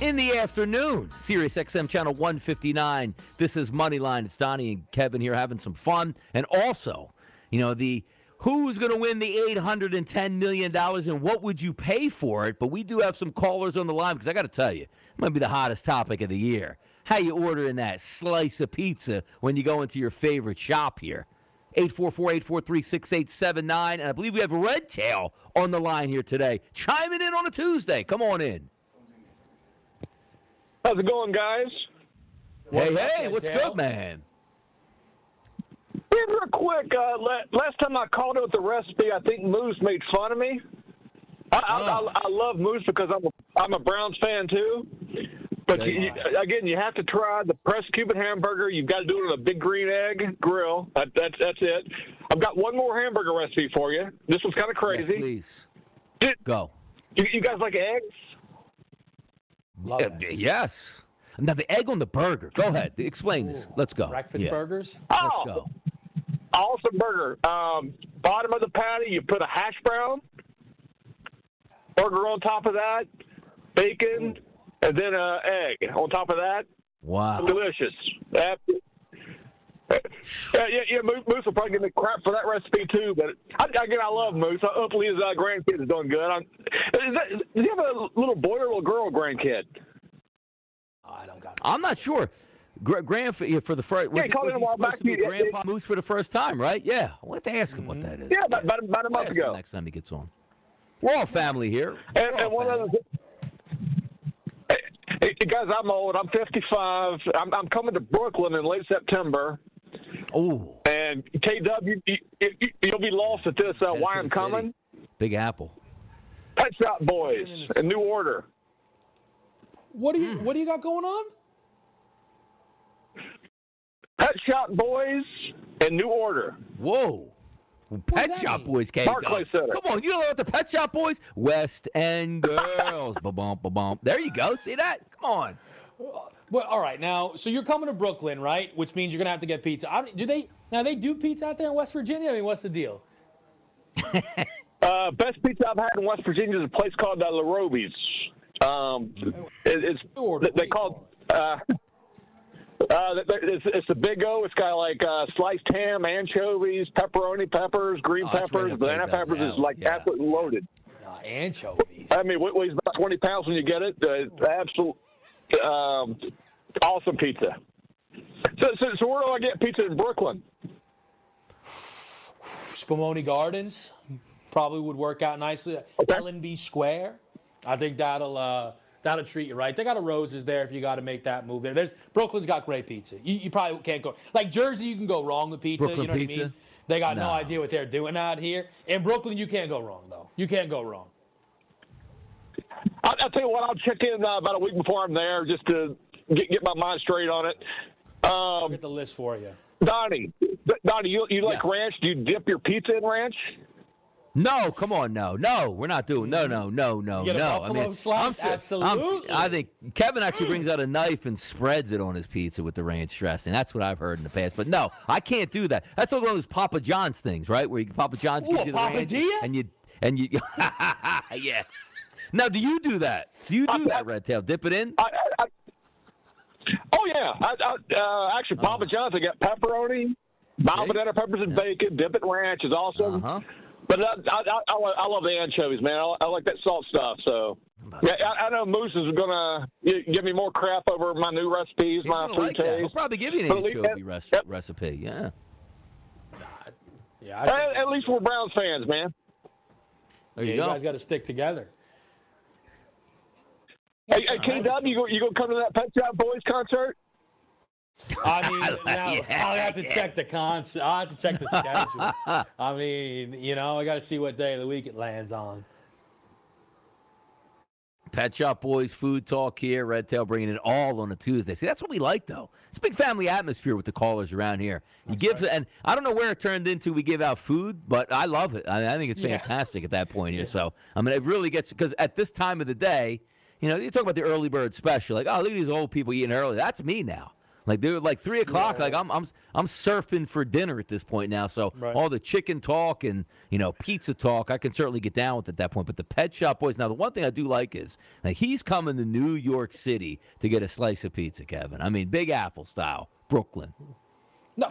in the afternoon. Sirius XM Channel 159. This is Moneyline. It's Donnie and Kevin here having some fun. And also, you know, the who's going to win the $810 million and what would you pay for it? But we do have some callers on the line because I got to tell you, it might be the hottest topic of the year. How you ordering that slice of pizza when you go into your favorite shop here. 844-843-6879. And I believe we have Red Tail on the line here today. Chiming in on a Tuesday. Come on in. How's it going, guys? Hey, what's good, man? Real quick, last time I called it with the recipe, I think Moose made fun of me. I love Moose because I'm a Browns fan, too. But, again, you have to try the pressed Cuban hamburger. You've got to do it on a big green egg grill. That's it. I've got one more hamburger recipe for you. This was kind of crazy. Yes, please. Go. You guys like eggs? Love it. Yes. Now, the egg on the burger. Go ahead. Explain this. Let's go. Breakfast burgers? Let's go. Awesome burger. Bottom of the patty, you put a hash brown. Burger on top of that. Bacon. And then an egg on top of that. Wow. Delicious. Moose will probably give me crap for that recipe, too. But, again, I love Moose. Hopefully his grandkid is doing good. Does he have a little boy or a little girl grandkid? I'm not sure. Grandpa Moose for the first time, right? Yeah. I want to ask him what that is. Yeah, about a month ago. Next time he gets on. We're all family here. And one other thing. Guys, I'm old. I'm 55. I'm coming to Brooklyn in late September. Oh. And KW, you'll be lost at this. Why I'm coming? Big Apple. Pet Shop Boys and New Order. What do you got going on? Pet Shop Boys and New Order. Whoa. Pet Shop Boys came up. Come on, you don't know what the Pet Shop Boys? West End Girls. Ba-bump, ba-bump. There you go. See that? Come on. Well, all right. Now, so you're coming to Brooklyn, right? Which means you're going to have to get pizza. Do they do pizza out there in West Virginia? I mean, what's the deal? Best pizza I've had in West Virginia is a place called LaRobe's. It's the Big O. It's got like sliced ham, anchovies, pepperoni, peppers, green peppers. Banana peppers is like absolutely loaded. Anchovies. I mean, it weighs about 20 pounds when you get it. Absolute awesome pizza. So where do I get pizza in Brooklyn? Spumoni Gardens probably would work out nicely. Okay. L&B Square. I think that'll treat you right. They got a Roses there if you got to make that move there. Brooklyn's got great pizza. You probably can't go. Like Jersey, you can go wrong with pizza. Brooklyn you know pizza? What I mean? They got no idea what they're doing out here. In Brooklyn, you can't go wrong, though. You can't go wrong. I'll tell you what, I'll check in about a week before I'm there just to get my mind straight on it. I'll get the list for you. Donnie, you like ranch? Do you dip your pizza in ranch? No, come on, no. We're not doing no. I mean, absolutely. I think Kevin actually brings out a knife and spreads it on his pizza with the ranch dressing. That's what I've heard in the past. But no, I can't do that. That's all one of those Papa John's things, right? Where Papa John's gives you the ranch and you yeah. Now, do you do that? Do you do that, Red Tail? Dip it in? Papa John's, I got pepperoni, Mild banana peppers and bacon, dip it in ranch is awesome. Uh-huh. But I love the anchovies, man. I like that salt stuff. So yeah, I know Moose is gonna give me more crap over my new recipes, he's my fruit taste. He'll probably give you an anchovy recipe. Yeah. Yeah. At least we're Browns fans, man. There you go. You guys got to stick together. Hey KW, you gonna come to that Pet Shop Boys concert? I mean, now, I'll have to check the I'll have to check the schedule. I mean, you know, I got to see what day of the week it lands on. Pet Shop Boys Food Talk here. Red Tail bringing it all on a Tuesday. See, that's what we like, though. It's a big family atmosphere with the callers around here. And I don't know where it turned into we give out food, but I love it. I think it's fantastic at that point here. So, I mean, it really gets, because at this time of the day, you know, you talk about the early bird special. Like, oh, look at these old people eating early. That's me now. Like, they're like 3 o'clock, like, I'm surfing for dinner at this point now. So all the chicken talk and, you know, pizza talk, I can certainly get down with at that point. But the Pet Shop Boys, now, the one thing I do like is, like, he's coming to New York City to get a slice of pizza, Kevin. I mean, Big Apple style, Brooklyn. No,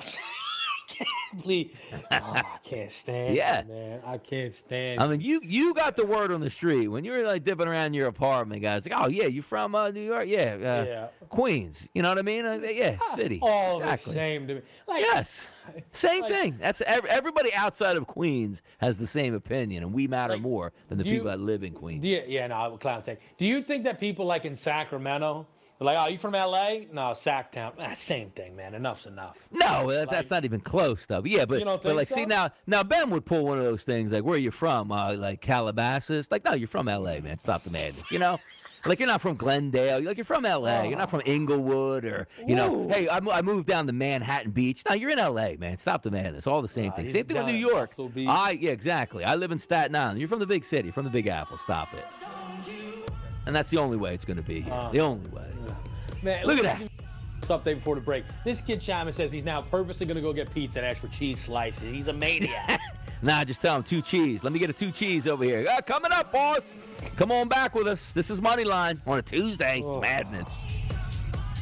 I can't stand it, man. I can't stand it. I mean, you got the word on the street. When you were, like, dipping around your apartment, guys, like, oh, yeah, you from New York? Yeah, Queens. You know what I mean? City. All the same to me. Like, same thing. That's everybody outside of Queens has the same opinion, and we matter more than the people that live in Queens. Do you think that people, like, in Sacramento... Like, oh, you from L.A.? No, Sacktown. Same thing, man. Enough's enough. No, that's not even close, though. Yeah, but like, so? See, now Ben would pull one of those things, like, where are you from? Like, Calabasas? Like, no, you're from L.A., man. Stop the madness, you know? Like, you're not from Glendale. Like, you're from L.A. You're not from Inglewood or, you know, hey, I moved down to Manhattan Beach. No, you're in L.A., man. Stop the madness. All the same thing. Same thing with New York. Yeah, exactly. I live in Staten Island. You're from the big city. You're from the Big Apple. Stop it. And that's the only way it's going to be here. The only way. Man, look at that. It's up there before the break. This kid Shaman says he's now purposely going to go get pizza and ask for cheese slices. He's a maniac. Just tell him 2 cheese. Let me get a 2 cheese over here. Coming up, boss. Come on back with us. This is Moneyline on a Tuesday. It's madness.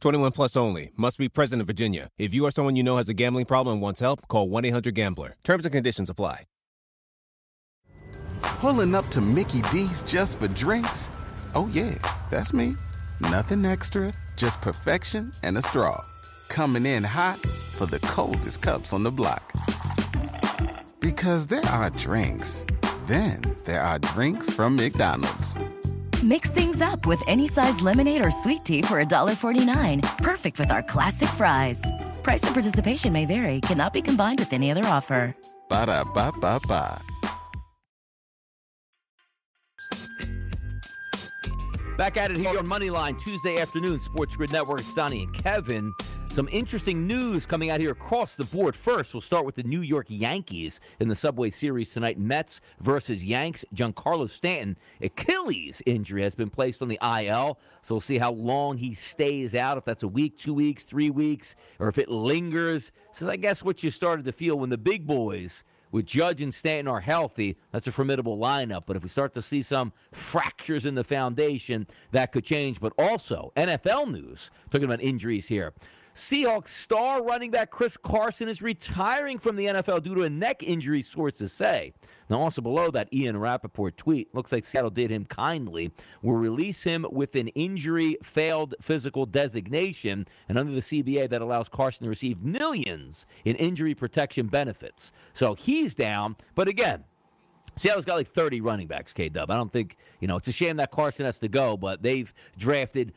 21 plus only. Must be present in Virginia. If you or someone you know has a gambling problem and wants help, call 1-800-GAMBLER. Terms and conditions apply. Pulling up to Mickey D's just for drinks? Oh, yeah, that's me. Nothing extra, just perfection and a straw. Coming in hot for the coldest cups on the block. Because there are drinks. Then there are drinks from McDonald's. Mix things up with any size lemonade or sweet tea for $1.49. Perfect with our classic fries. Price and participation may vary. Cannot be combined with any other offer. Ba-da-ba-ba-ba. Back at it here on Moneyline, Tuesday afternoon, Sports Grid Network. It's Donnie and Kevin. Some interesting news coming out here across the board. First, we'll start with the New York Yankees in the Subway Series tonight. Mets versus Yanks. Giancarlo Stanton, Achilles injury, has been placed on the IL. So we'll see how long he stays out, if that's a week, 2 weeks, 3 weeks, or if it lingers. This is, I guess, what you started to feel when the big boys with Judge and Stanton are healthy. That's a formidable lineup. But if we start to see some fractures in the foundation, that could change. But also, NFL news, talking about injuries here. Seahawks star running back Chris Carson is retiring from the NFL due to a neck injury, sources say. Now, also below that Ian Rappaport tweet, looks like Seattle did him kindly, will release him with an injury failed physical designation, and under the CBA that allows Carson to receive millions in injury protection benefits. So he's down, but again, Seattle's got like 30 running backs, K-Dub. I don't think, it's a shame that Carson has to go, but they've drafted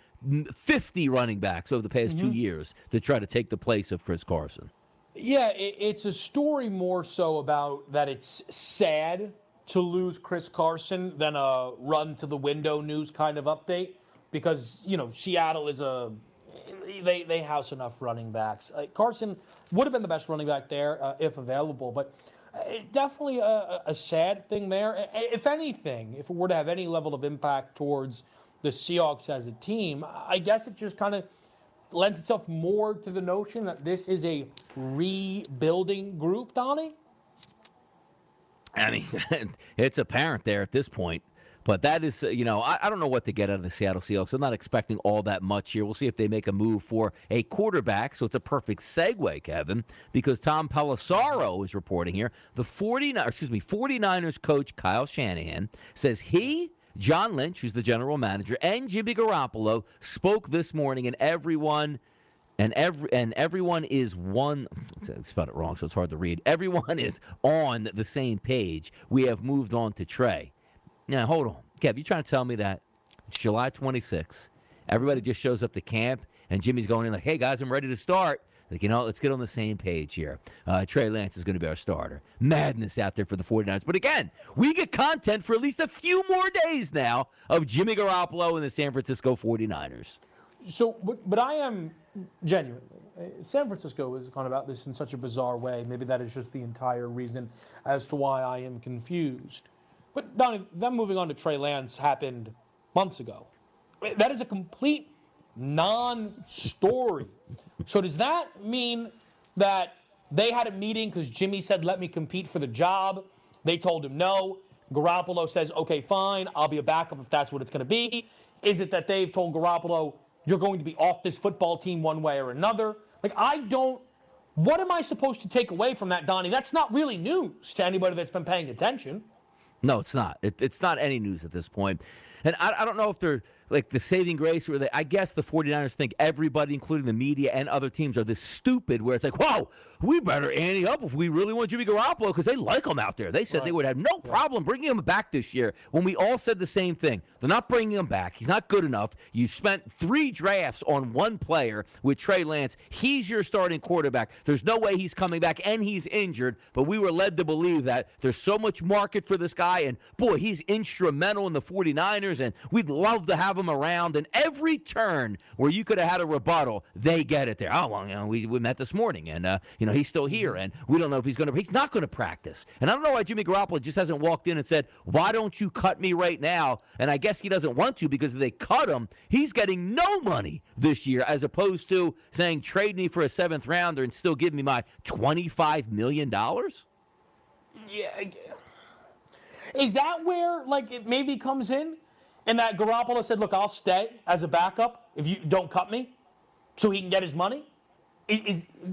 50 running backs over the past 2 years to try to take the place of Chris Carson. Yeah, it's a story more so about that it's sad to lose Chris Carson than a run-to-the-window news kind of update because, Seattle is they house enough running backs. Carson would have been the best running back there if available, but definitely a sad thing there. If anything, if it were to have any level of impact towards the Seahawks as a team, I guess it just kind of lends itself more to the notion that this is a rebuilding group, Donnie. I mean, it's apparent there at this point. But that is, I don't know what to get out of the Seattle Seahawks. I'm not expecting all that much here. We'll see if they make a move for a quarterback. So it's a perfect segue, Kevin, because Tom Pelissaro is reporting here. The 49ers coach Kyle Shanahan says he, John Lynch, who's the general manager, and Jimmy Garoppolo spoke this morning, and everyone is one. I spelled it wrong, so it's hard to read. Everyone is on the same page. We have moved on to Trey. Now, hold on. Kev, you trying to tell me that it's July 26th, everybody just shows up to camp, and Jimmy's going in like, hey, guys, I'm ready to start. Like, let's get on the same page here. Trey Lance is going to be our starter. Madness out there for the 49ers. But again, we get content for at least a few more days now of Jimmy Garoppolo and the San Francisco 49ers. So, but I am genuinely. San Francisco has gone about this in such a bizarre way. Maybe that is just the entire reason as to why I am confused. But, Donnie, them moving on to Trey Lance happened months ago. That is a complete non-story. So does that mean that they had a meeting because Jimmy said, let me compete for the job? They told him no. Garoppolo says, okay, fine, I'll be a backup if that's what it's going to be. Is it that they've told Garoppolo, you're going to be off this football team one way or another? Like, what am I supposed to take away from that, Donnie? That's not really news to anybody that's been paying attention. No, it's not. It's not any news at this point. And I don't know if they're like the saving grace where I guess the 49ers think everybody, including the media and other teams, are this stupid where it's like, whoa, we better ante up if we really want Jimmy Garoppolo because they like him out there. They said they would have no problem bringing him back this year when we all said the same thing. They're not bringing him back. He's not good enough. You spent 3 drafts on one player with Trey Lance. He's your starting quarterback. There's no way he's coming back, and he's injured, but we were led to believe that there's so much market for this guy, and, boy, he's instrumental in the 49ers, and we'd love to have them around, and every turn where you could have had a rebuttal, they get it there. Oh, well, we met this morning, and, he's still here, and we don't know if he's not going to practice. And I don't know why Jimmy Garoppolo just hasn't walked in and said, why don't you cut me right now? And I guess he doesn't want to because if they cut him, he's getting no money this year as opposed to saying, trade me for a 7th rounder and still give me my $25 million? Yeah. Is that where, it maybe comes in? And that Garoppolo said, look, I'll stay as a backup if you don't cut me so he can get his money?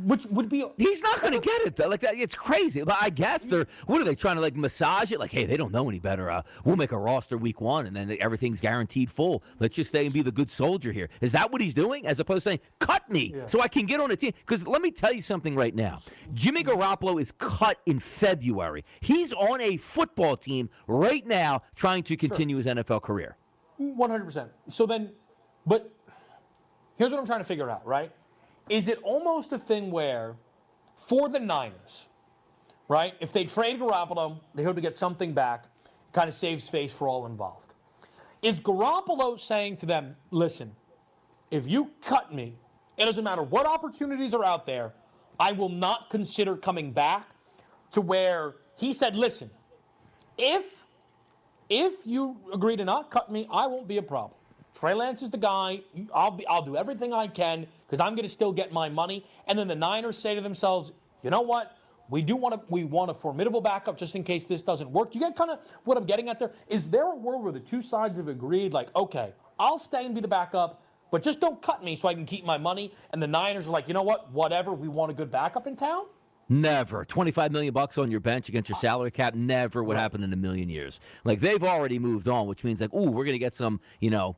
Which would be... He's not going to get it, though. It's crazy. But I guess what are they trying to, massage it? Like, hey, they don't know any better. We'll make a roster week 1, and then everything's guaranteed full. Let's just stay and be the good soldier here. Is that what he's doing? As opposed to saying, cut me so I can get on a team. Because let me tell you something right now. Jimmy Garoppolo is cut in February. He's on a football team right now trying to continue his NFL career. 100%. So then, but here's what I'm trying to figure out, right? Is it almost a thing where, for the Niners, right, if they trade Garoppolo, they hope to get something back, kind of saves face for all involved. Is Garoppolo saying to them, listen, if you cut me, it doesn't matter what opportunities are out there, I will not consider coming back, to where he said, listen, if you agree to not cut me, I won't be a problem. Trey Lance is the guy. I'll do everything I can because I'm going to still get my money. And then the Niners say to themselves, you know what? We want a formidable backup just in case this doesn't work. You get kind of what I'm getting at there? Is there a world where the two sides have agreed, okay, I'll stay and be the backup, but just don't cut me so I can keep my money? And the Niners are like, you know what? Whatever. We want a good backup in town? Never. $25 million bucks on your bench against your salary cap never would happen in a million years. Like, they've already moved on, which means, like, ooh, we're going to get some, you know,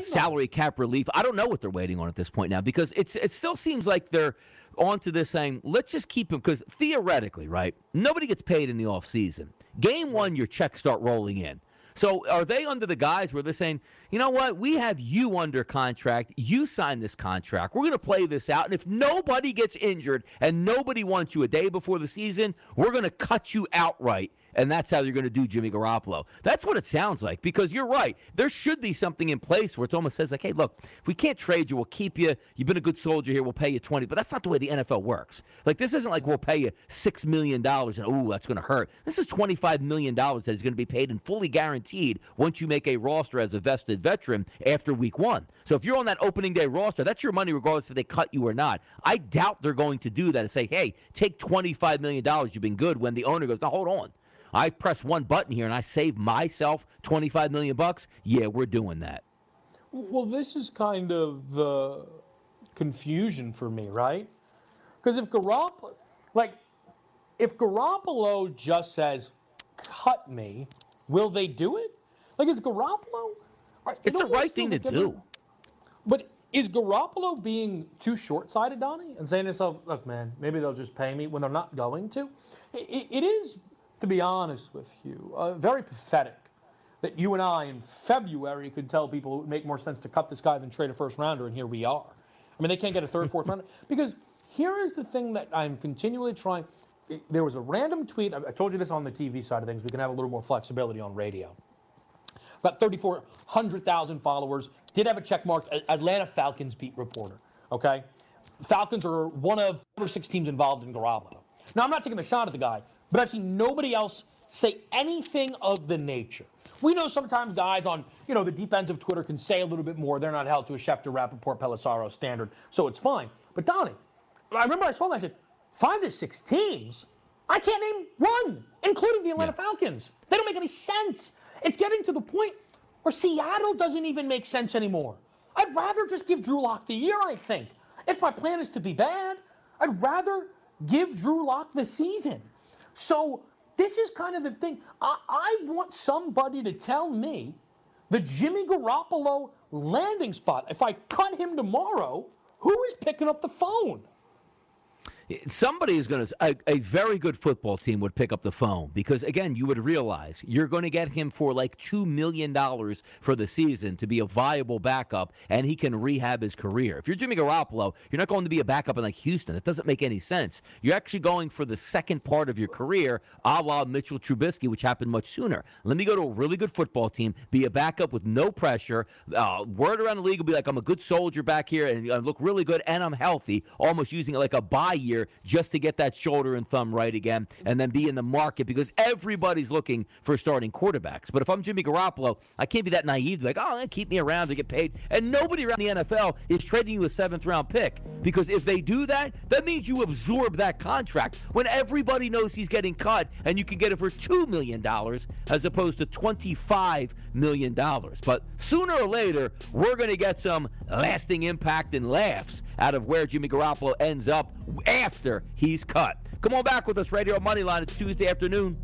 salary cap relief. I don't know what they're waiting on at this point now, because it still seems like they're onto this saying, let's just keep him, because theoretically, right, nobody gets paid in the offseason. Game one, your checks start rolling in. So are they under the guise where they're saying, you know what, we have you under contract, you sign this contract, we're going to play this out, and if nobody gets injured and nobody wants you a day before the season, we're going to cut you outright, and that's how you're going to do Jimmy Garoppolo. That's what it sounds like, because you're right. There should be something in place where it almost says, like, hey, look, if we can't trade you, we'll keep you. You've been a good soldier here, we'll pay you $20, but that's not the way the NFL works. Like, this isn't like we'll pay you $6 million and, ooh, that's going to hurt. This is $25 million that is going to be paid and fully guaranteed once you make a roster as a vested veteran after week one. So if you're on that opening day roster, that's your money regardless if they cut you or not. I doubt they're going to do that and say, hey, take $25 million. You've been good, when the owner goes, now hold on. I press one button here and I save myself $25 million bucks. Yeah, we're doing that. Well, this is kind of the confusion for me, right? Because if Garoppolo just says, cut me, will they do it? Like, is Garoppolo... It's the right thing to do. But is Garoppolo being too short-sighted, Donnie, and saying to himself, look, man, maybe they'll just pay me when they're not going to? It is, to be honest with you, very pathetic that you and I in February could tell people it would make more sense to cut this guy than trade a first-rounder, and here we are. I mean, they can't get a third, fourth-rounder. Because here is the thing that I'm continually trying... There was a random tweet. I told you this on the TV side of things. We can have a little more flexibility on radio. About 3,400,000 followers. Did have a check mark. Atlanta Falcons beat reporter. Okay? Falcons are one of 6 teams involved in Garoppolo. Now, I'm not taking the shot at the guy, but I've seen nobody else say anything of the nature. We know sometimes guys on, you know, the deep ends of Twitter can say a little bit more. They're not held to a Schefter, Rappaport, Pelissaro standard, so it's fine. But, Donnie, I remember I saw that. I said, 5 to 6 teams? I can't name one, including the Atlanta Falcons. They don't make any sense. It's getting to the point where Seattle doesn't even make sense anymore. I'd rather just give Drew Lock the year, I think. If my plan is to be bad, I'd rather give Drew Lock the season. So this is kind of the thing. I want somebody to tell me the Jimmy Garoppolo landing spot. If I cut him tomorrow, who is picking up the phone? Somebody is going to, a very good football team would pick up the phone, because, again, you would realize you're going to get him for like $2 million for the season to be a viable backup, and he can rehab his career. If you're Jimmy Garoppolo, you're not going to be a backup in like Houston. It doesn't make any sense. You're actually going for the second part of your career, a la Mitchell Trubisky, which happened much sooner. Let me go to a really good football team, be a backup with no pressure. Word around the league will be like, I'm a good soldier back here, and I look really good, and I'm healthy, almost using like a bye year just to get that shoulder and thumb right again, and then be in the market, because everybody's looking for starting quarterbacks. But if I'm Jimmy Garoppolo, I can't be that naive, like, oh, keep me around to get paid. And nobody around the NFL is trading you a 7th-round pick, because if they do that, that means you absorb that contract when everybody knows he's getting cut, and you can get it for $2 million as opposed to $25 million. But sooner or later, we're going to get some lasting impact and laughs out of where Jimmy Garoppolo ends up after he's cut. Come on back with us, Radio Moneyline. It's Tuesday afternoon.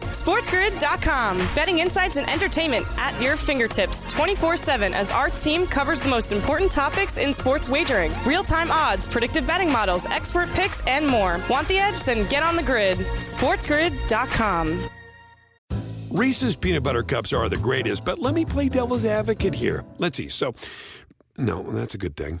SportsGrid.com. Betting insights and entertainment at your fingertips 24/7 as our team covers the most important topics in sports wagering. Real-time odds, predictive betting models, expert picks, and more. Want the edge? Then get on the grid. SportsGrid.com. Reese's Peanut Butter Cups are the greatest, but let me play devil's advocate here. Let's see. So, no, that's a good thing.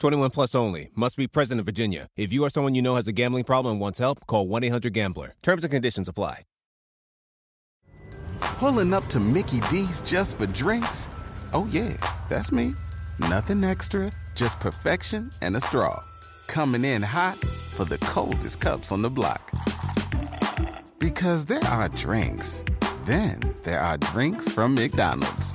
21 plus only. Must be present in Virginia. If you or someone you know has a gambling problem and wants help, call 1-800-GAMBLER. Terms and conditions apply. Pulling up to Mickey D's just for drinks? Oh, yeah, that's me. Nothing extra, just perfection and a straw. Coming in hot for the coldest cups on the block. Because there are drinks. Then there are drinks from McDonald's.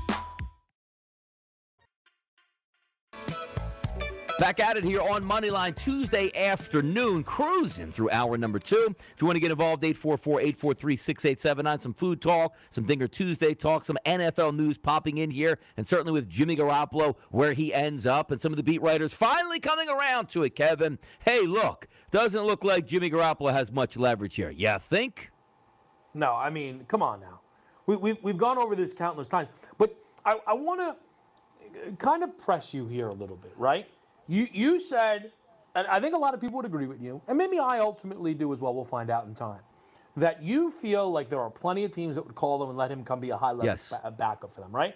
Back at it here on Moneyline Tuesday afternoon, cruising through hour number two. If you want to get involved, 844-843-6879. Some food talk, some Dinger Tuesday talk, some NFL news popping in here, and certainly with Jimmy Garoppolo, where he ends up, and some of the beat writers finally coming around to it, Kevin. Hey, look, doesn't look like Jimmy Garoppolo has much leverage here. You think? No, I mean, come on now. We've gone over this countless times, but I want to kind of press you here a little bit, right? You said, and I think a lot of people would agree with you, and maybe I ultimately do as well, we'll find out in time, that you feel like there are plenty of teams that would call them and let him come be a high-level backup for them, right?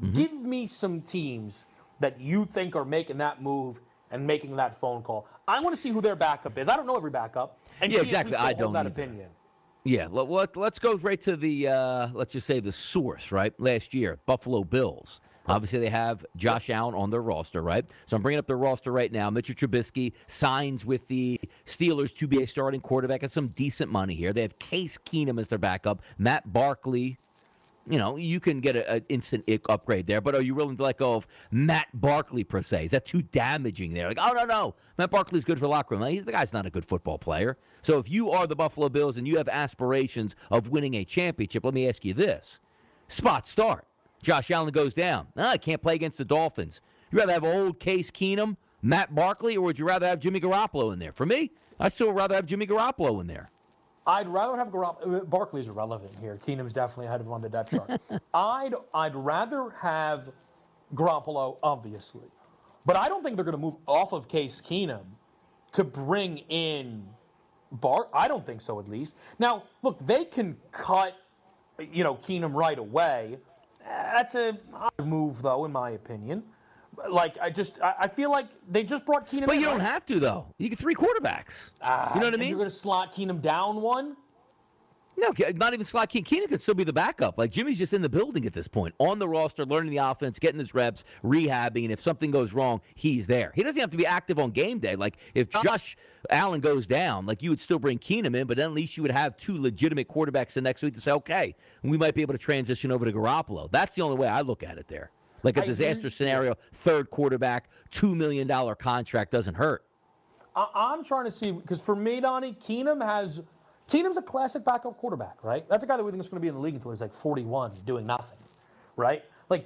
Mm-hmm. Give me some teams that you think are making that move and making that phone call. I want to see who their backup is. I don't know every backup. And yeah, exactly. I don't know that opinion. Yeah, let's go right to the, let's just say the source, right? Last year, Buffalo Bills. Obviously, they have Josh Allen on their roster, right? So I'm bringing up their roster right now. Mitchell Trubisky signs with the Steelers to be a starting quarterback at some decent money here. They have Case Keenum as their backup. Matt Barkley, you know, you can get an instant upgrade there, but are you willing to let go of Matt Barkley, per se? Is that too damaging there? Like, oh, no, Matt Barkley's good for the locker room. The guy's not a good football player. So if you are the Buffalo Bills and you have aspirations of winning a championship, let me ask you this. Spot start. Josh Allen goes down. I can't play against the Dolphins. You'd rather have old Case Keenum, Matt Barkley, or would you rather have Jimmy Garoppolo in there? For me, I'd still rather have Jimmy Garoppolo in there. I'd rather have Garoppolo. Barkley's irrelevant here. Keenum's definitely ahead of him on the depth chart. I'd rather have Garoppolo, obviously. But I don't think they're going to move off of Case Keenum to bring in I don't think so, at least. Now, look, they can cut, you know, Keenum right away. That's a odd move, though, in my opinion. Like, I feel like they just brought Keenum in. But you don't have to, though. You get three quarterbacks. You know what I mean? You're going to slot Keenum down one? No, not even slot Keenum. Keenum could still be the backup. Like, Jimmy's just in the building at this point, on the roster, learning the offense, getting his reps, rehabbing, and if something goes wrong, he's there. He doesn't have to be active on game day. Like, if Josh Allen goes down, like, you would still bring Keenum in, but then at least you would have two legitimate quarterbacks the next week to say, okay, we might be able to transition over to Garoppolo. That's the only way I look at it there. Like a disaster scenario, third quarterback, $2 million contract doesn't hurt. I'm trying to see, because for me, Donnie, Keenum's a classic backup quarterback, right? That's a guy that we think is going to be in the league until he's like 41, doing nothing, right? Like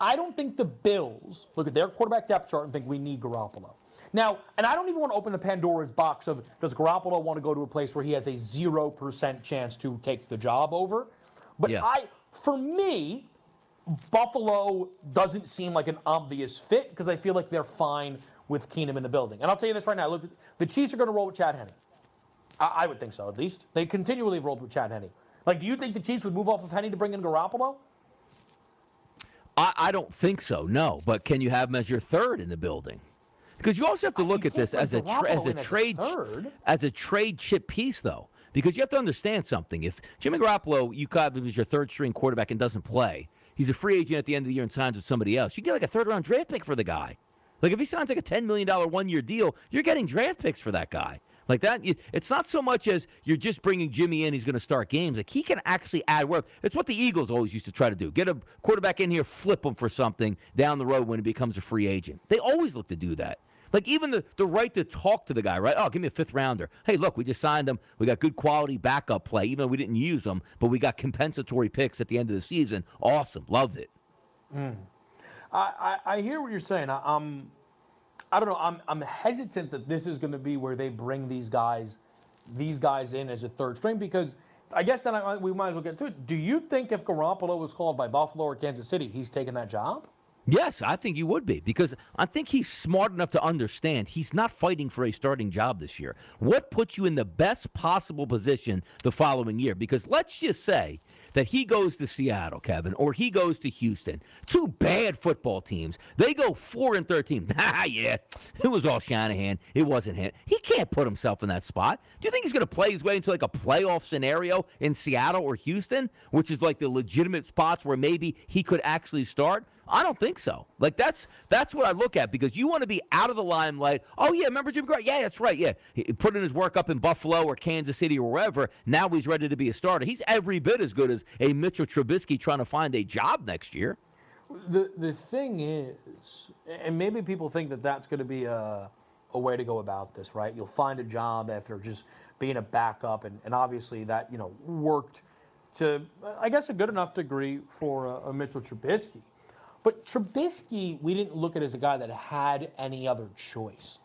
I don't think the Bills look at their quarterback depth chart and think we need Garoppolo. Now, and I don't even want to open the Pandora's box of does Garoppolo want to go to a place where he has a 0% chance to take the job over? But yeah. For me, Buffalo doesn't seem like an obvious fit because I feel like they're fine with Keenum in the building. And I'll tell you this right now. Look, the Chiefs are going to roll with Chad Henne. I would think so, at least. They continually have rolled with Chad Henne. Like, do you think the Chiefs would move off of Henne to bring in Garoppolo? I don't think so, no. But can you have him as your third in the building? Because you also have to look at this as a trade chip piece, though. Because you have to understand something. If Jimmy Garoppolo, you could have him as your third-string quarterback and doesn't play, he's a free agent at the end of the year and signs with somebody else, you get like a third-round draft pick for the guy. Like, if he signs like a $10 million one-year deal, you're getting draft picks for that guy. Like that, it's not so much as you're just bringing Jimmy in, he's going to start games. Like, he can actually add work. It's what the Eagles always used to try to do. Get a quarterback in here, flip him for something down the road when he becomes a free agent. They always look to do that. Like, even the right to talk to the guy, right? Oh, give me a fifth-rounder. Hey, look, we just signed him. We got good quality backup play, even though we didn't use him, but we got compensatory picks at the end of the season. Awesome. Loved it. I hear what you're saying. I don't know. I'm hesitant that this is going to be where they bring these guys in as a third string, because I guess then we might as well get to it. Do you think if Garoppolo was called by Buffalo or Kansas City, he's taking that job? Yes, I think he would be, because I think he's smart enough to understand he's not fighting for a starting job this year. What puts you in the best possible position the following year? Because let's just say that he goes to Seattle, Kevin, or he goes to Houston. Two bad football teams. They go 4-13. Yeah, it was all Shanahan. It wasn't him. He can't put himself in that spot. Do you think he's going to play his way into like a playoff scenario in Seattle or Houston, which is like the legitimate spots where maybe he could actually start? I don't think so. Like, that's what I look at, because you want to be out of the limelight. Oh, yeah, remember Jimmy Garoppolo? Yeah, that's right, yeah. He put in his work up in Buffalo or Kansas City or wherever. Now he's ready to be a starter. He's every bit as good as a Mitchell Trubisky trying to find a job next year. The thing is, and maybe people think that that's going to be a way to go about this, right? You'll find a job after just being a backup, and obviously that, you know, worked to, I guess, a good enough degree for a Mitchell Trubisky. But Trubisky, we didn't look at as a guy that had any other choice.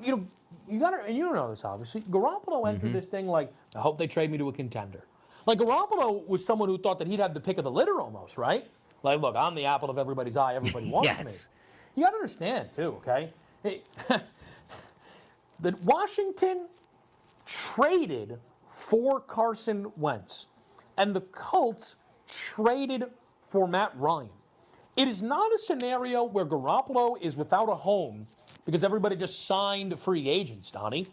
You know, you got to, and you know this obviously. Garoppolo entered this thing like, I hope they trade me to a contender. Like, Garoppolo was someone who thought that he'd have the pick of the litter almost, right? Like, look, I'm the apple of everybody's eye. Everybody wants me. You got to understand too, okay? Hey, that Washington traded for Carson Wentz, and the Colts traded for Matt Ryan. It is not a scenario where Garoppolo is without a home because everybody just signed free agents, Donnie.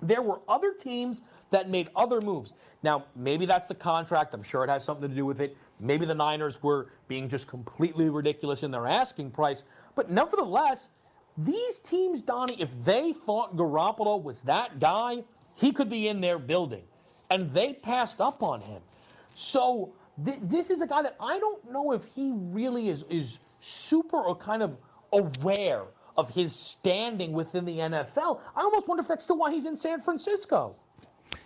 There were other teams that made other moves. Now, maybe that's the contract. I'm sure it has something to do with it. Maybe the Niners were being just completely ridiculous in their asking price. But nevertheless, these teams, Donnie, if they thought Garoppolo was that guy, he could be in their building. And they passed up on him. So this is a guy that I don't know if he really is super or kind of aware of his standing within the NFL. I almost wonder if that's still why he's in San Francisco.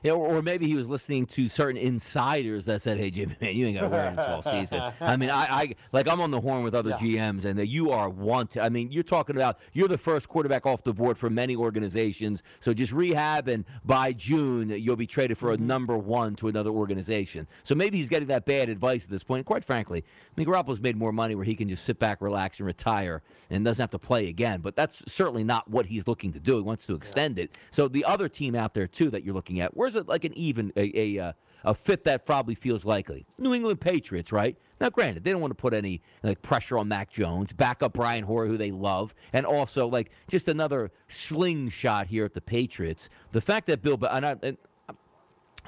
Yeah, or maybe he was listening to certain insiders that said, hey, Jimmy, man, you ain't got to wear this all season. I mean, I'm on the horn with other GMs, and that you are wanted. I mean, you're talking about you're the first quarterback off the board for many organizations, so just rehab, and by June, you'll be traded for a number one to another organization. So maybe he's getting that bad advice at this point. Quite frankly, I mean, Garoppolo's made more money where he can just sit back, relax, and retire and doesn't have to play again, but that's certainly not what he's looking to do. He wants to extend it. So the other team out there, too, that you're looking at, where's it like an even a fit that probably feels likely? New England Patriots, right? Now, granted, they don't want to put any like pressure on Mac Jones, back up Brian Hoyer, who they love, and also like just another slingshot here at the Patriots. The fact that Bill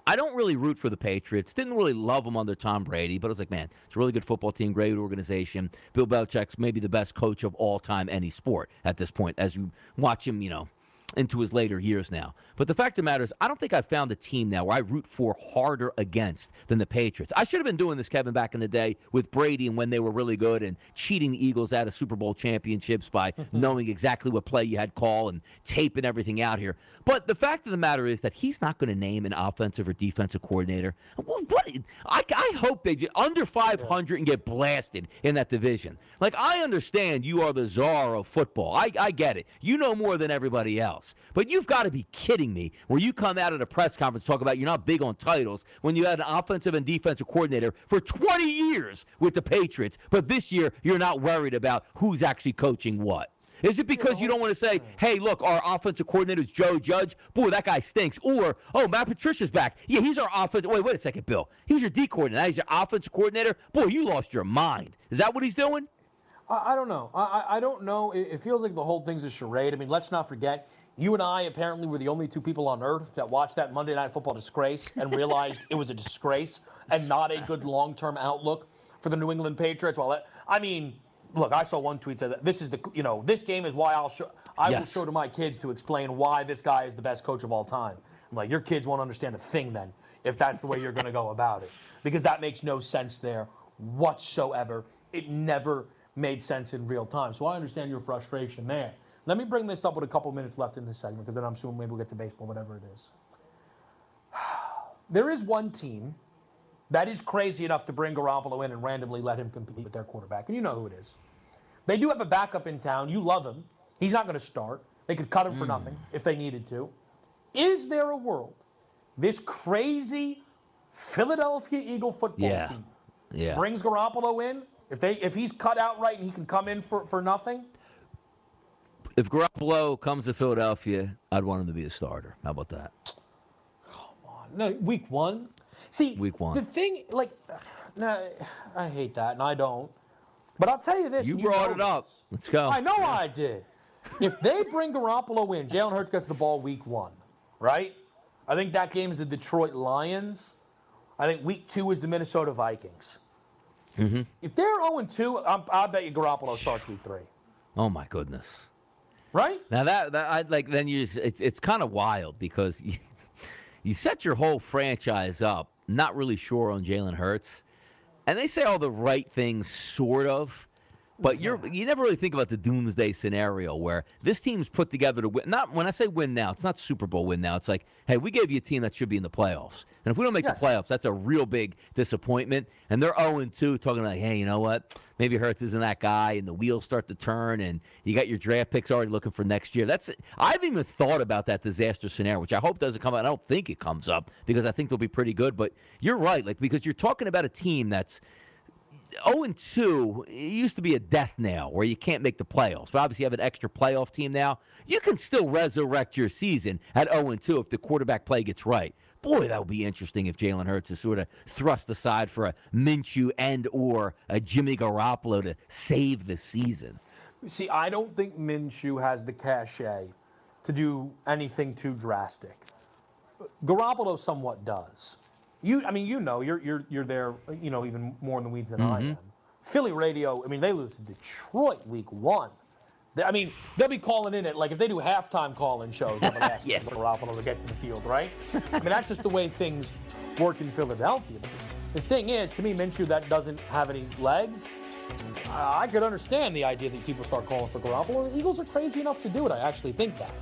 I don't really root for the Patriots. Didn't really love them under Tom Brady, but I was like, man, it's a really good football team, great organization. Bill Belichick's maybe the best coach of all time, any sport at this point, as you watch him, you know, into his later years now. But the fact of the matter is, I don't think I've found a team now where I root for harder against than the Patriots. I should have been doing this, Kevin, back in the day with Brady and when they were really good and cheating the Eagles out of Super Bowl championships by knowing exactly what play you had call and taping everything out here. But the fact of the matter is that he's not going to name an offensive or defensive coordinator. What? I hope they just under 500 and get blasted in that division. Like, I understand you are the czar of football. I get it. You know more than everybody else. But you've got to be kidding me where you come out at a press conference talk about you're not big on titles when you had an offensive and defensive coordinator for 20 years with the Patriots, but this year you're not worried about who's actually coaching what. Is it because you don't want to say, hey, look, our offensive coordinator is Joe Judge. Boy, that guy stinks. Or, oh, Matt Patricia's back. Yeah, he's our offensive. Wait a second, Bill. He's your D coordinator. Now he's your offensive coordinator. Boy, you lost your mind. Is that what he's doing? I don't know. I don't know. It feels like the whole thing's a charade. I mean, let's not forget, you and I apparently were the only two people on earth that watched that Monday Night Football disgrace and realized it was a disgrace and not a good long-term outlook for the New England Patriots. Well, I mean, look, I saw one tweet said that this is the, you know, this game is why I will show to my kids to explain why this guy is the best coach of all time. I'm like, your kids won't understand a thing then if that's the way you're going to go about it, because that makes no sense there whatsoever. It never made sense in real time. So I understand your frustration there. Let me bring this up with a couple minutes left in this segment, because then I'm assuming maybe we'll get to baseball, whatever it is. There is one team that is crazy enough to bring Garoppolo in and randomly let him compete with their quarterback, and you know who it is. They do have a backup in town. You love him. He's not going to start. They could cut him for nothing if they needed to. Is there a world this crazy Philadelphia Eagle football team brings Garoppolo in If he's cut out right and he can come in for nothing. If Garoppolo comes to Philadelphia, I'd want him to be a starter. How about that? Come on. No, week one? See, week one. The thing, like, no, I hate that, and I don't. But I'll tell you this. You brought it up. Let's go. I know I did. If they bring Garoppolo in, Jalen Hurts gets the ball week one, right? I think that game is the Detroit Lions. I think week two is the Minnesota Vikings. Mm-hmm. If they're 0-2, I bet you Garoppolo starts week three. Oh, my goodness. Right? Now, it's kind of wild because you set your whole franchise up, not really sure on Jalen Hurts, and they say all the right things, sort of. But you never really think about the doomsday scenario where this team's put together to win. Not when I say win now, it's not Super Bowl win now. It's like, hey, we gave you a team that should be in the playoffs. And if we don't make the playoffs, that's a real big disappointment. And they're 0-2 talking like, hey, you know what? Maybe Hurts isn't that guy, and the wheels start to turn, and you got your draft picks already looking for next year. That's it. I haven't even thought about that disaster scenario, which I hope doesn't come up. I don't think it comes up because I think they'll be pretty good. But you're right, like because you're talking about a team that's 0-2, it used to be a death knell where you can't make the playoffs. But obviously you have an extra playoff team now. You can still resurrect your season at 0-2 if the quarterback play gets right. Boy, that would be interesting if Jalen Hurts is sort of thrust aside for a Minshew and or a Jimmy Garoppolo to save the season. See, I don't think Minshew has the cachet to do anything too drastic. Garoppolo somewhat does. You're there, you know, even more in the weeds than I am. Philly radio, I mean, they lose to Detroit week one. They'll be calling in it, like if they do halftime call-in shows, I'm going to ask Garoppolo to get to the field, right? I mean, that's just the way things work in Philadelphia. But the thing is, to me, Minshew, that doesn't have any legs. I could understand the idea that people start calling for Garoppolo. The Eagles are crazy enough to do it. I actually think that.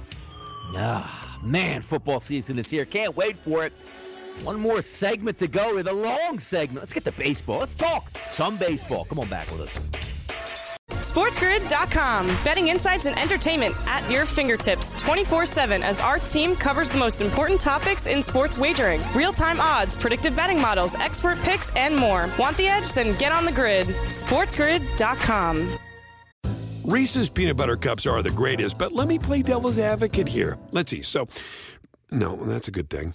Ah, man, football season is here. Can't wait for it. One more segment to go with a long segment. Let's get to baseball. Let's talk some baseball. Come on back with us. SportsGrid.com. Betting insights and entertainment at your fingertips 24/7 as our team covers the most important topics in sports wagering. Real-time odds, predictive betting models, expert picks, and more. Want the edge? Then get on the grid. SportsGrid.com. Reese's Peanut Butter Cups are the greatest, but let me play devil's advocate here. Let's see. So, no, that's a good thing.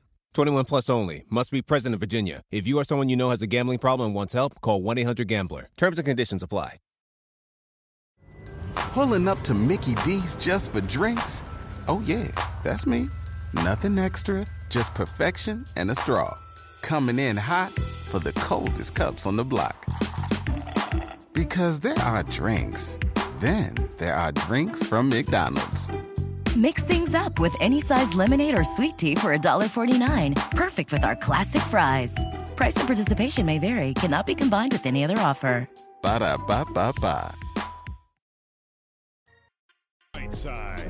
21 plus only. Must be present in Virginia. If you or someone you know has a gambling problem and wants help, call 1-800-GAMBLER. Terms and conditions apply. Pulling up to Mickey D's just for drinks? Oh, yeah, that's me. Nothing extra, just perfection and a straw. Coming in hot for the coldest cups on the block. Because there are drinks. Then there are drinks from McDonald's. Mix things up with any size lemonade or sweet tea for $1.49. Perfect with our classic fries. Price and participation may vary. Cannot be combined with any other offer. Ba-da-ba-ba-ba. Right side.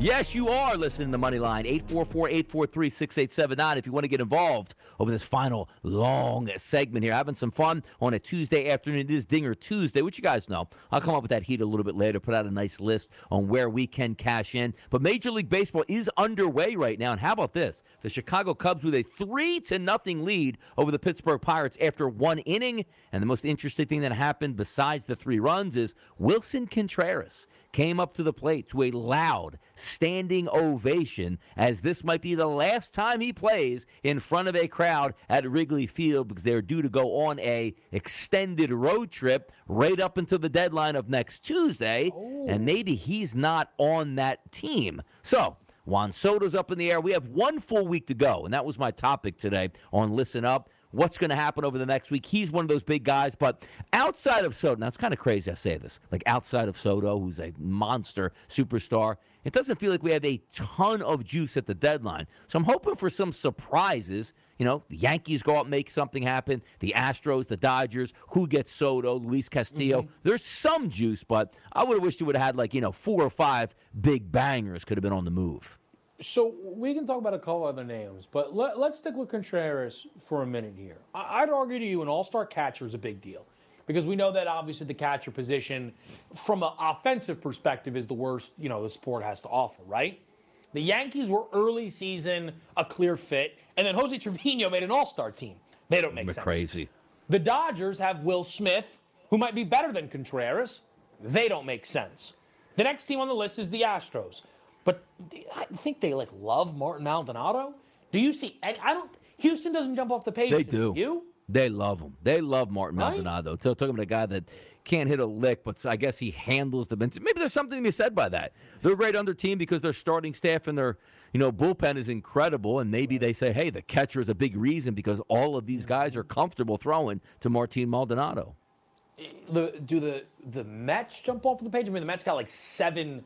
Yes, you are listening to Moneyline, 844-843-6879. If you want to get involved over this final long segment here, having some fun on a Tuesday afternoon. It is Dinger Tuesday, which you guys know. I'll come up with that heat a little bit later, put out a nice list on where we can cash in. But Major League Baseball is underway right now, and how about this? The Chicago Cubs with a 3-0 lead over the Pittsburgh Pirates after one inning. And the most interesting thing that happened besides the 3 runs is Wilson Contreras came up to the plate to a loud standing ovation, as this might be the last time he plays in front of a crowd at Wrigley Field because they're due to go on a extended road trip right up until the deadline of next Tuesday, and maybe he's not on that team. So Juan Soto's up in the air. We have 1 full week to go, and that was my topic today on Listen Up. what's going to happen over the next week. He's one of those big guys. But outside of Soto, now it's kind of crazy I say this, like outside of Soto, who's a monster superstar, it doesn't feel like we have a ton of juice at the deadline. So I'm hoping for some surprises. You know, the Yankees go out and make something happen. The Astros, the Dodgers, who gets Soto, Luis Castillo. Mm-hmm. There's some juice, but I would have wished you would have had like, you know, 4 or 5 big bangers could have been on the move. So we can talk about a couple other names, but let's stick with Contreras for a minute here. I'd argue to you an all-star catcher is a big deal because we know that obviously the catcher position from an offensive perspective is the worst, you know, the sport has to offer, right? The Yankees were early season a clear fit, and then Jose Trevino made an all-star team. They don't make sense. Crazy. The Dodgers have Will Smith, who might be better than Contreras. They don't make sense. The next team on the list is the Astros. But I think they, like, love Martin Maldonado. Do you see? I don't. Houston doesn't jump off the page. They do. You? They love him. They love Martin Maldonado. So talking about a guy that can't hit a lick, but I guess he handles the bench. Maybe there's something to be said by that. They're great under team because their starting staff and their, you know, bullpen is incredible. And maybe they say, hey, the catcher is a big reason because all of these guys are comfortable throwing to Martin Maldonado. Do the Mets jump off the page? I mean, the Mets got like 7.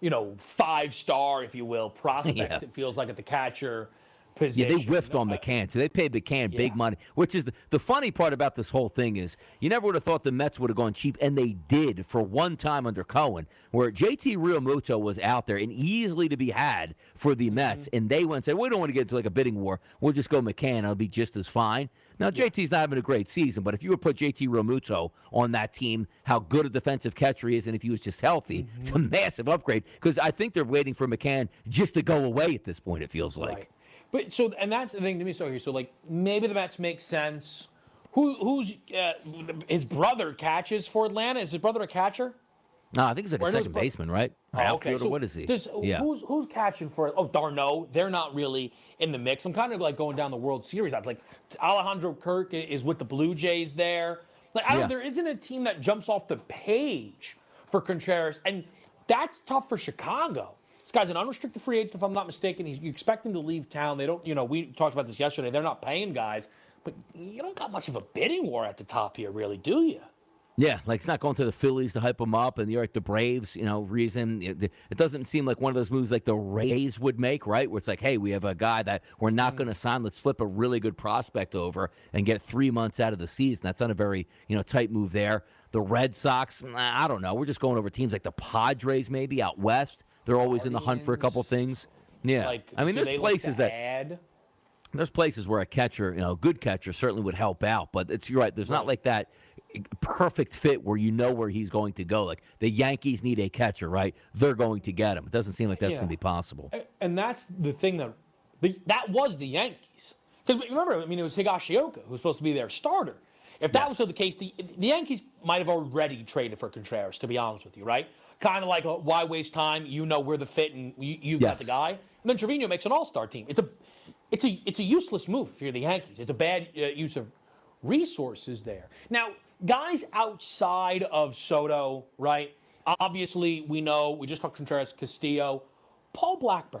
You know, 5-star, if you will, prospects. Yeah. It feels like at the catcher position. Yeah, they whiffed on McCann. So they paid McCann big money, which is the funny part about this whole thing is you never would have thought the Mets would have gone cheap, and they did for one time under Cohen, where JT Realmuto was out there and easily to be had for the Mets, and they went and said, we don't want to get into like a bidding war. We'll just go McCann. It'll be just as fine. Now, JT's not having a great season, but if you would put JT Realmuto on that team, how good a defensive catcher he is, and if he was just healthy, it's a massive upgrade because I think they're waiting for McCann just to go away at this point, it feels like. Right. But so, and that's the thing to me. So here, so like maybe the Mets make sense. Who's his brother catches for Atlanta? Is his brother a catcher? No, I think he's like a second baseman, right? Oh, okay. So what is he? Who's catching for? Oh, Darno. They're not really in the mix. I'm kind of like going down the World Series. I was like, Alejandro Kirk is with the Blue Jays there. Like, there isn't a team that jumps off the page for Contreras, and that's tough for Chicago. This guy's an unrestricted free agent, if I'm not mistaken. You expect him to leave town. They don't, you know, we talked about this yesterday. They're not paying guys, but you don't got much of a bidding war at the top here, really, do you? Yeah, like it's not going to the Phillies to hype them up, and the Braves, you know, reason. It doesn't seem like one of those moves like the Rays would make, right? Where it's like, hey, we have a guy that we're not going to sign. Let's flip a really good prospect over and get 3 months out of the season. That's not a very, you know, tight move there. The Red Sox, I don't know. We're just going over teams like the Padres maybe out west. They're always in the hunt for a couple things. Yeah. Like, I mean, there's places that – there's places where a catcher, you know, a good catcher certainly would help out, but it's you're right. There's not like that perfect fit where you know where he's going to go. Like the Yankees need a catcher, right? They're going to get him. It doesn't seem like that's going to be possible. And that's the thing that was the Yankees. Because remember, I mean, it was Higashioka who was supposed to be their starter. If that was the case, the Yankees might have already traded for Contreras, to be honest with you, right? Kind of like, why waste time? You know we're the fit, and you've got the guy. And then Trevino makes an all-star team. It's a useless move if you're the Yankees. It's a bad use of resources there. Now, guys outside of Soto, right? Obviously, we know, we just talked Contreras, Castillo, Paul Blackburn.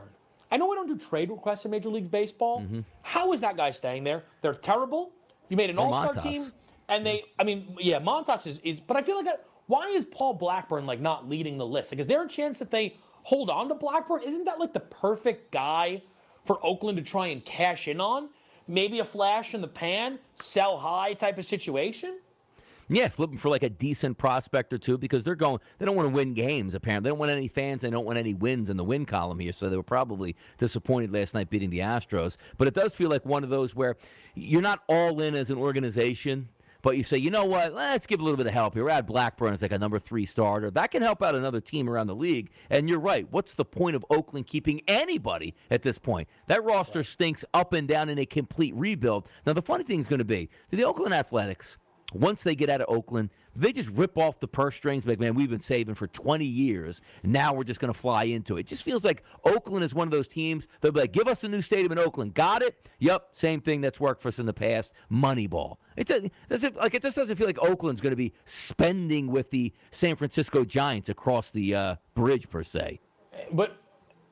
I know we don't do trade requests in Major League Baseball. Mm-hmm. How is that guy staying there? They're terrible. You made an all-star team. And they, I mean, yeah, Montas is but I feel like, why is Paul Blackburn, like, not leading the list? Like, is there a chance that they hold on to Blackburn? Isn't that, like, the perfect guy for Oakland to try and cash in on? Maybe a flash in the pan, sell high type of situation? Yeah, flipping for like a decent prospect or two because they don't want to win games, apparently. They don't want any fans. They don't want any wins in the win column here, so they were probably disappointed last night beating the Astros. But it does feel like one of those where you're not all in as an organization, but you say, you know what, let's give a little bit of help here. We're at Blackburn as like a number 3 starter. That can help out another team around the league. And you're right. What's the point of Oakland keeping anybody at this point? That roster stinks up and down in a complete rebuild. Now, the funny thing is going to be, the Oakland Athletics, once they get out of Oakland, they just rip off the purse strings like, man, we've been saving for 20 years. Now we're just going to fly into it. It just feels like Oakland is one of those teams. They'll be like, give us a new stadium in Oakland. Got it? Yep, same thing that's worked for us in the past. Moneyball. It just doesn't feel like Oakland's going to be spending with the San Francisco Giants across the bridge, per se. But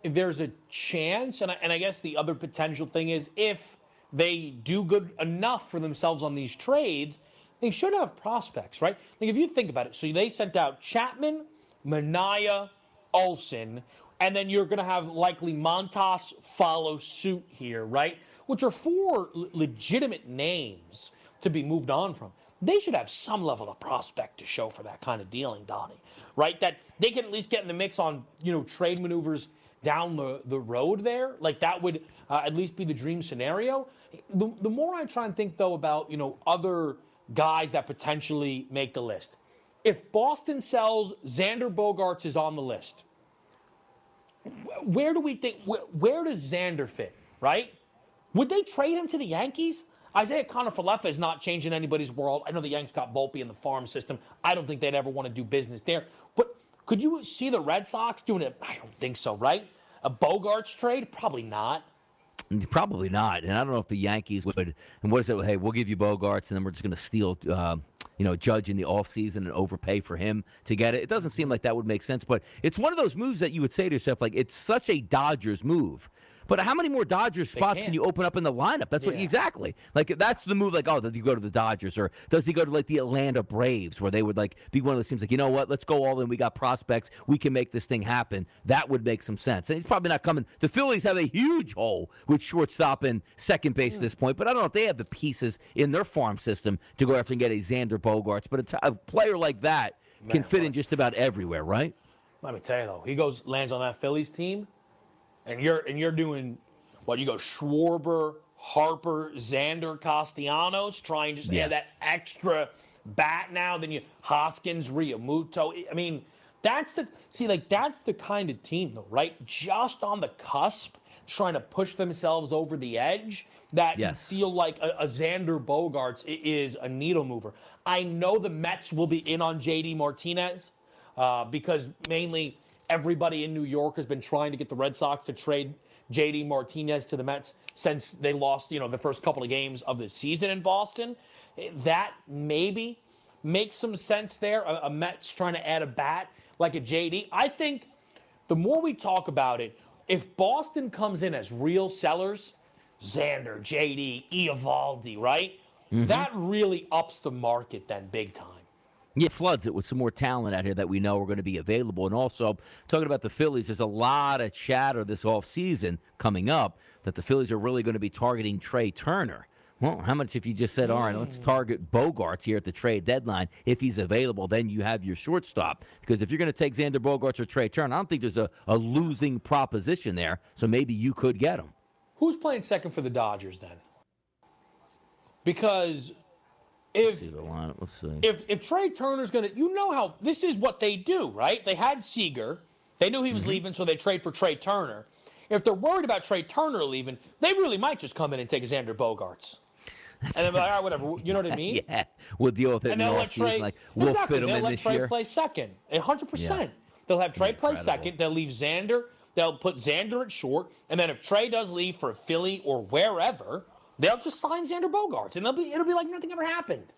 there's a chance, and I guess the other potential thing is if they do good enough for themselves on these trades, they should have prospects, right? Like, if you think about it, so they sent out Chapman, Minaya, Olsen, and then you're going to have likely Montas follow suit here, right? Which are four legitimate names to be moved on from. They should have some level of prospect to show for that kind of dealing, Donnie, right? That they can at least get in the mix on, you know, trade maneuvers down the road there. Like, that would at least be the dream scenario. The more I try and think, though, about, you know, other guys that potentially make the list. If Boston sells, Xander Bogaerts is on the list. Where do we think, where does Xander fit, right? Would they trade him to the Yankees? Isaiah Konofalefa is not changing anybody's world. I know the Yanks got Volpe in the farm system. I don't think they'd ever want to do business there. But could you see the Red Sox doing it? I don't think so, right? A Bogaerts trade? Probably not. Probably not. And I don't know if the Yankees would. And what is it? Hey, we'll give you Bogaerts, and then we're just going to steal, you know, Judge in the offseason and overpay for him to get it. It doesn't seem like that would make sense. But it's one of those moves that you would say to yourself, like, it's such a Dodgers move. But how many more Dodgers spots can you open up in the lineup? That's what exactly. Like, that's the move. Like, oh, does he go to the Dodgers, or does he go to like the Atlanta Braves, where they would like be one of those teams? Like, you know what? Let's go all in. We got prospects. We can make this thing happen. That would make some sense. And he's probably not coming. The Phillies have a huge hole with shortstop and second base at this point. But I don't know if they have the pieces in their farm system to go after and get a Xander Bogaerts. But a player like that can fit in just about everywhere, right? Let me tell you though, he goes lands on that Phillies team. And you're doing what you go Schwarber, Harper, Xander, Castellanos, trying to just add that extra bat now. Then you Hoskins, Realmuto. I mean, that's the kind of team though, right? Just on the cusp, trying to push themselves over the edge. That you feel like a Xander Bogaerts is a needle mover. I know the Mets will be in on JD Martinez because mainly. Everybody in New York has been trying to get the Red Sox to trade JD Martinez to the Mets since they lost, you know, the first couple of games of the season in Boston. That maybe makes some sense there. A Mets trying to add a bat like a JD. I think the more we talk about it, if Boston comes in as real sellers, Xander, JD, Eovaldi, right? Mm-hmm. That really ups the market then big time. It floods it with some more talent out here that we know are going to be available. And also, talking about the Phillies, there's a lot of chatter this offseason coming up that the Phillies are really going to be targeting Trey Turner. Well, how much if you just said, all right, let's target Bogaerts here at the trade deadline. If he's available, then you have your shortstop. Because if you're going to take Xander Bogaerts or Trey Turner, I don't think there's a losing proposition there. So maybe you could get him. Who's playing second for the Dodgers then? Because... If Trey Turner's going to, you know how, this is what they do, right? They had Seager. They knew he was leaving, so they trade for Trey Turner. If they're worried about Trey Turner leaving, they really might just come in and take Xander Bogaerts. And they'll be like, all right, whatever. You know what I mean? Yeah, we'll deal with it. And they'll let Trey, like, we'll fit him in this year. They'll let Trey play second, 100%. Yeah. They'll have Trey play second. They'll leave Xander. They'll put Xander at short. And then if Trey does leave for Philly or wherever, they'll just sign Xander Bogaerts, and it'll be like nothing ever happened.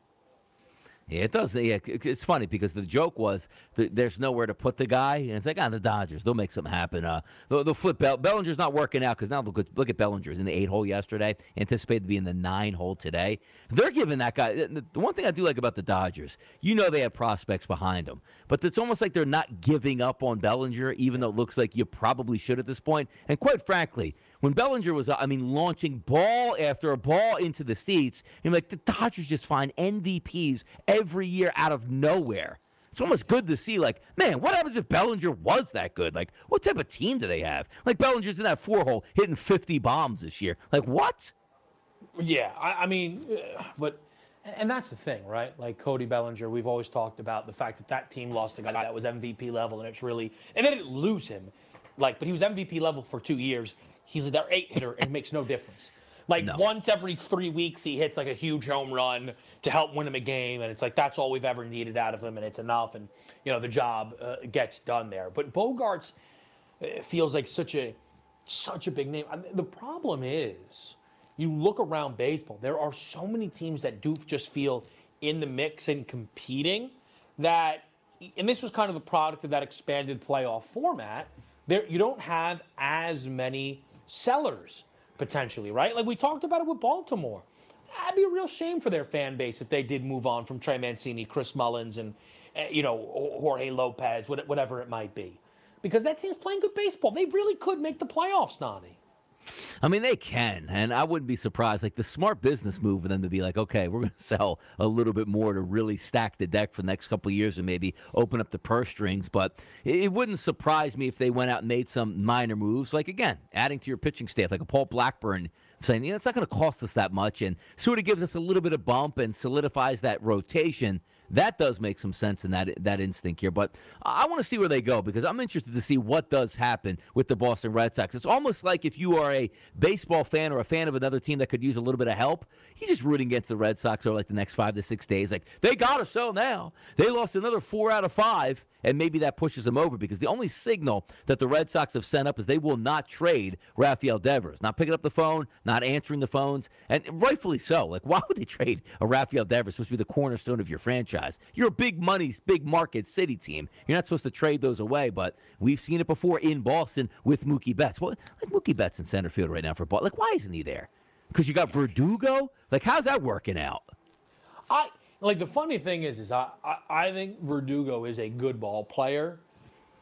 Yeah, it does. Yeah, it's funny because the joke was there's nowhere to put the guy, and it's like, the Dodgers, they'll make something happen. They'll flip Bellinger's not working out because now look at Bellinger. He's in the 8-hole yesterday, anticipated to be in the 9-hole today. They're giving that guy – the one thing I do like about the Dodgers, you know they have prospects behind them, but it's almost like they're not giving up on Bellinger even though it looks like you probably should at this point. And quite frankly – when Bellinger was, launching ball after ball into the seats, and like the Dodgers just find MVPs every year out of nowhere. It's almost good to see, like, man, what happens if Bellinger was that good? Like, what type of team do they have? Like, Bellinger's in that 4-hole hitting 50 bombs this year. Like, what? Yeah, and that's the thing, right? Like, Cody Bellinger, we've always talked about the fact that team lost a guy that was MVP level, and it's really, and they didn't lose him. Like, but he was MVP level for 2 years. He's their 8-hitter, and it makes no difference. Like, once every 3 weeks, he hits, like, a huge home run to help win him a game, and it's like, that's all we've ever needed out of him, and it's enough, and, you know, the job gets done there. But Bogaerts feels like such a big name. I mean, the problem is, you look around baseball, there are so many teams that do just feel in the mix and competing that, and this was kind of a product of that expanded playoff format, you don't have as many sellers, potentially, right? Like we talked about it with Baltimore. That'd be a real shame for their fan base if they did move on from Trey Mancini, Chris Mullins, and, you know, Jorge Lopez, whatever it might be. Because that team's playing good baseball. They really could make the playoffs, Donnie. I mean, they can, and I wouldn't be surprised. Like, the smart business move for them to be like, okay, we're going to sell a little bit more to really stack the deck for the next couple of years and maybe open up the purse strings. But it wouldn't surprise me if they went out and made some minor moves. Like, again, adding to your pitching staff, like a Paul Blackburn saying, you know, it's not going to cost us that much, and sort of gives us a little bit of bump and solidifies that rotation. That does make some sense in that instinct here. But I want to see where they go because I'm interested to see what does happen with the Boston Red Sox. It's almost like if you are a baseball fan or a fan of another team that could use a little bit of help, you're just rooting against the Red Sox over like the next 5 to 6 days. Like, they got to sell now. They lost another 4 out of 5, and maybe that pushes them over because the only signal that the Red Sox have sent up is they will not trade Rafael Devers. Not picking up the phone, not answering the phones, and rightfully so. Like, why would they trade a Rafael Devers, supposed to be the cornerstone of your franchise? You're a big money, big market city team. You're not supposed to trade those away, but we've seen it before in Boston with Mookie Betts. Well, like Mookie Betts in center field right now for Boston. Like, why isn't he there? Because you got Verdugo? Like, how's that working out? The funny thing is I think Verdugo is a good ball player.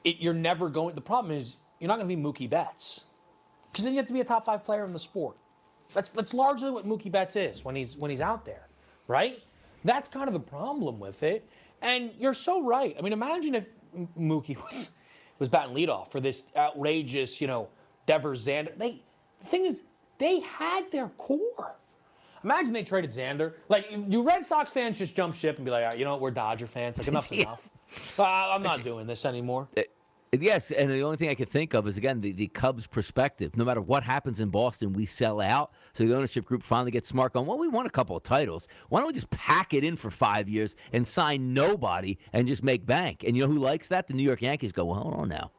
The problem is you're not going to be Mookie Betts because then you have to be a top 5 player in the sport. That's largely what Mookie Betts is when he's out there, right? That's kind of the problem with it. And you're so right. I mean, imagine if Mookie was batting leadoff for this outrageous, you know, Devers, Xander. The thing is, they had their core. Imagine they traded Xander. Like, you Red Sox fans just jump ship and be like, all right, you know what, we're Dodger fans. Like, enough's enough. I'm not doing this anymore. Yes, and the only thing I could think of is, again, the Cubs' perspective. No matter what happens in Boston, we sell out. So the ownership group finally gets smart on, well, we won a couple of titles. Why don't we just pack it in for 5 years and sign nobody and just make bank? And you know who likes that? The New York Yankees go, well, hold on now.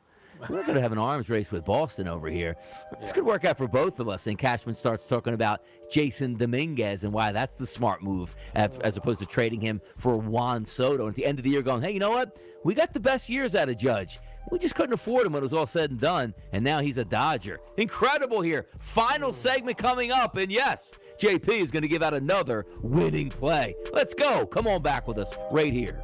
We're going to have an arms race with Boston over here. This could work out for both of us. And Cashman starts talking about Jason Dominguez and why that's the smart move as opposed to trading him for Juan Soto. And at the end of the year going, hey, you know what? We got the best years out of Judge. We just couldn't afford him when it was all said and done, and now he's a Dodger. Incredible here. Final segment coming up, and yes, JP is going to give out another winning play. Let's go. Come on back with us right here.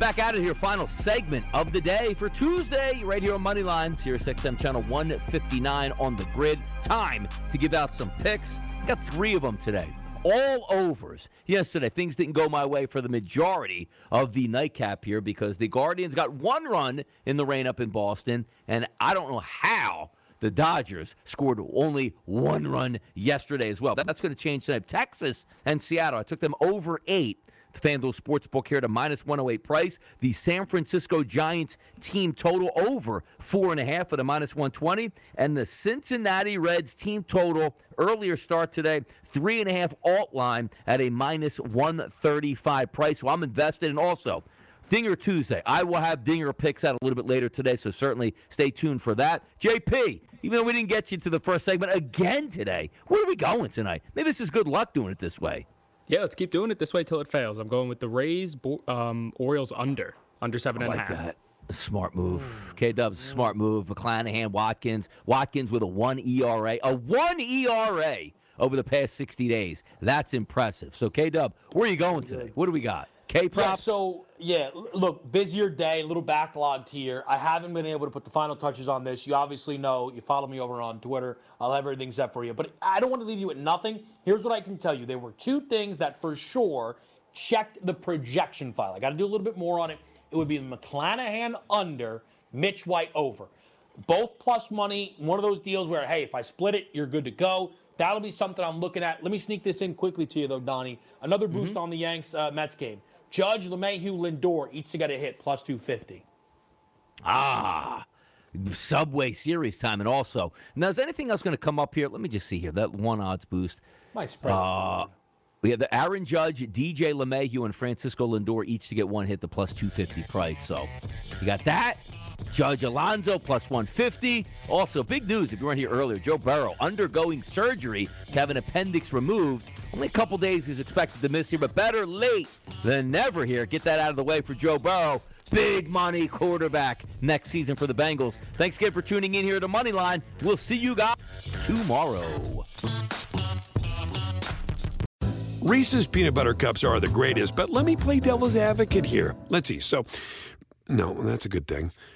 Back out of here, final segment of the day for Tuesday, right here on Moneyline, SiriusXM Channel 159 on the grid. Time to give out some picks. Got 3 of them today. All overs. Yesterday, things didn't go my way for the majority of the nightcap here because the Guardians got 1 run in the rain up in Boston, and I don't know how the Dodgers scored only 1 run yesterday as well. That's going to change tonight. Texas and Seattle, I took them over 8. FanDuel Sportsbook here to -108 price. The San Francisco Giants team total over 4.5 at a -120. And the Cincinnati Reds team total earlier start today, 3.5 alt line at a -135 price. So I'm invested in also Dinger Tuesday. I will have Dinger picks out a little bit later today, so certainly stay tuned for that. JP, even though we didn't get you to the first segment again today, where are we going tonight? Maybe this is good luck doing it this way. Yeah, let's keep doing it this way till it fails. I'm going with the Rays, Orioles under 7.5. That. A smart move. K-Dub's smart move. McClanahan, Watkins. Watkins with a 1 ERA. A 1 ERA over the past 60 days. That's impressive. So, K-Dub, where are you going today? What do we got? K-Props? Look, busier day, a little backlogged here. I haven't been able to put the final touches on this. You obviously know. You follow me over on Twitter. I'll have everything set for you. But I don't want to leave you with nothing. Here's what I can tell you. There were two things that for sure checked the projection file. I got to do a little bit more on it. It would be McClanahan under, Mitch White over. Both plus money, one of those deals where, hey, if I split it, you're good to go. That'll be something I'm looking at. Let me sneak this in quickly to you, though, Donnie. Another boost on the Yanks Mets game. Judge, LeMahieu, Lindor, each to get a hit, plus 250. Ah, Subway Series time. And also, now is anything else going to come up here? Let me just see here. That one odds boost. My spread. We have the Aaron Judge, DJ LeMahieu, and Francisco Lindor each to get one hit, the plus 250 price. So you got that. Judge Alonso, plus 150. Also, big news, if you weren't here earlier, Joe Burrow undergoing surgery to have an appendix removed. Only a couple days he's expected to miss here, but better late than never here. Get that out of the way for Joe Burrow. Big money quarterback next season for the Bengals. Thanks again for tuning in here to Moneyline. We'll see you guys tomorrow. Reese's Peanut Butter Cups are the greatest, but let me play devil's advocate here. Let's see. So, no, that's a good thing.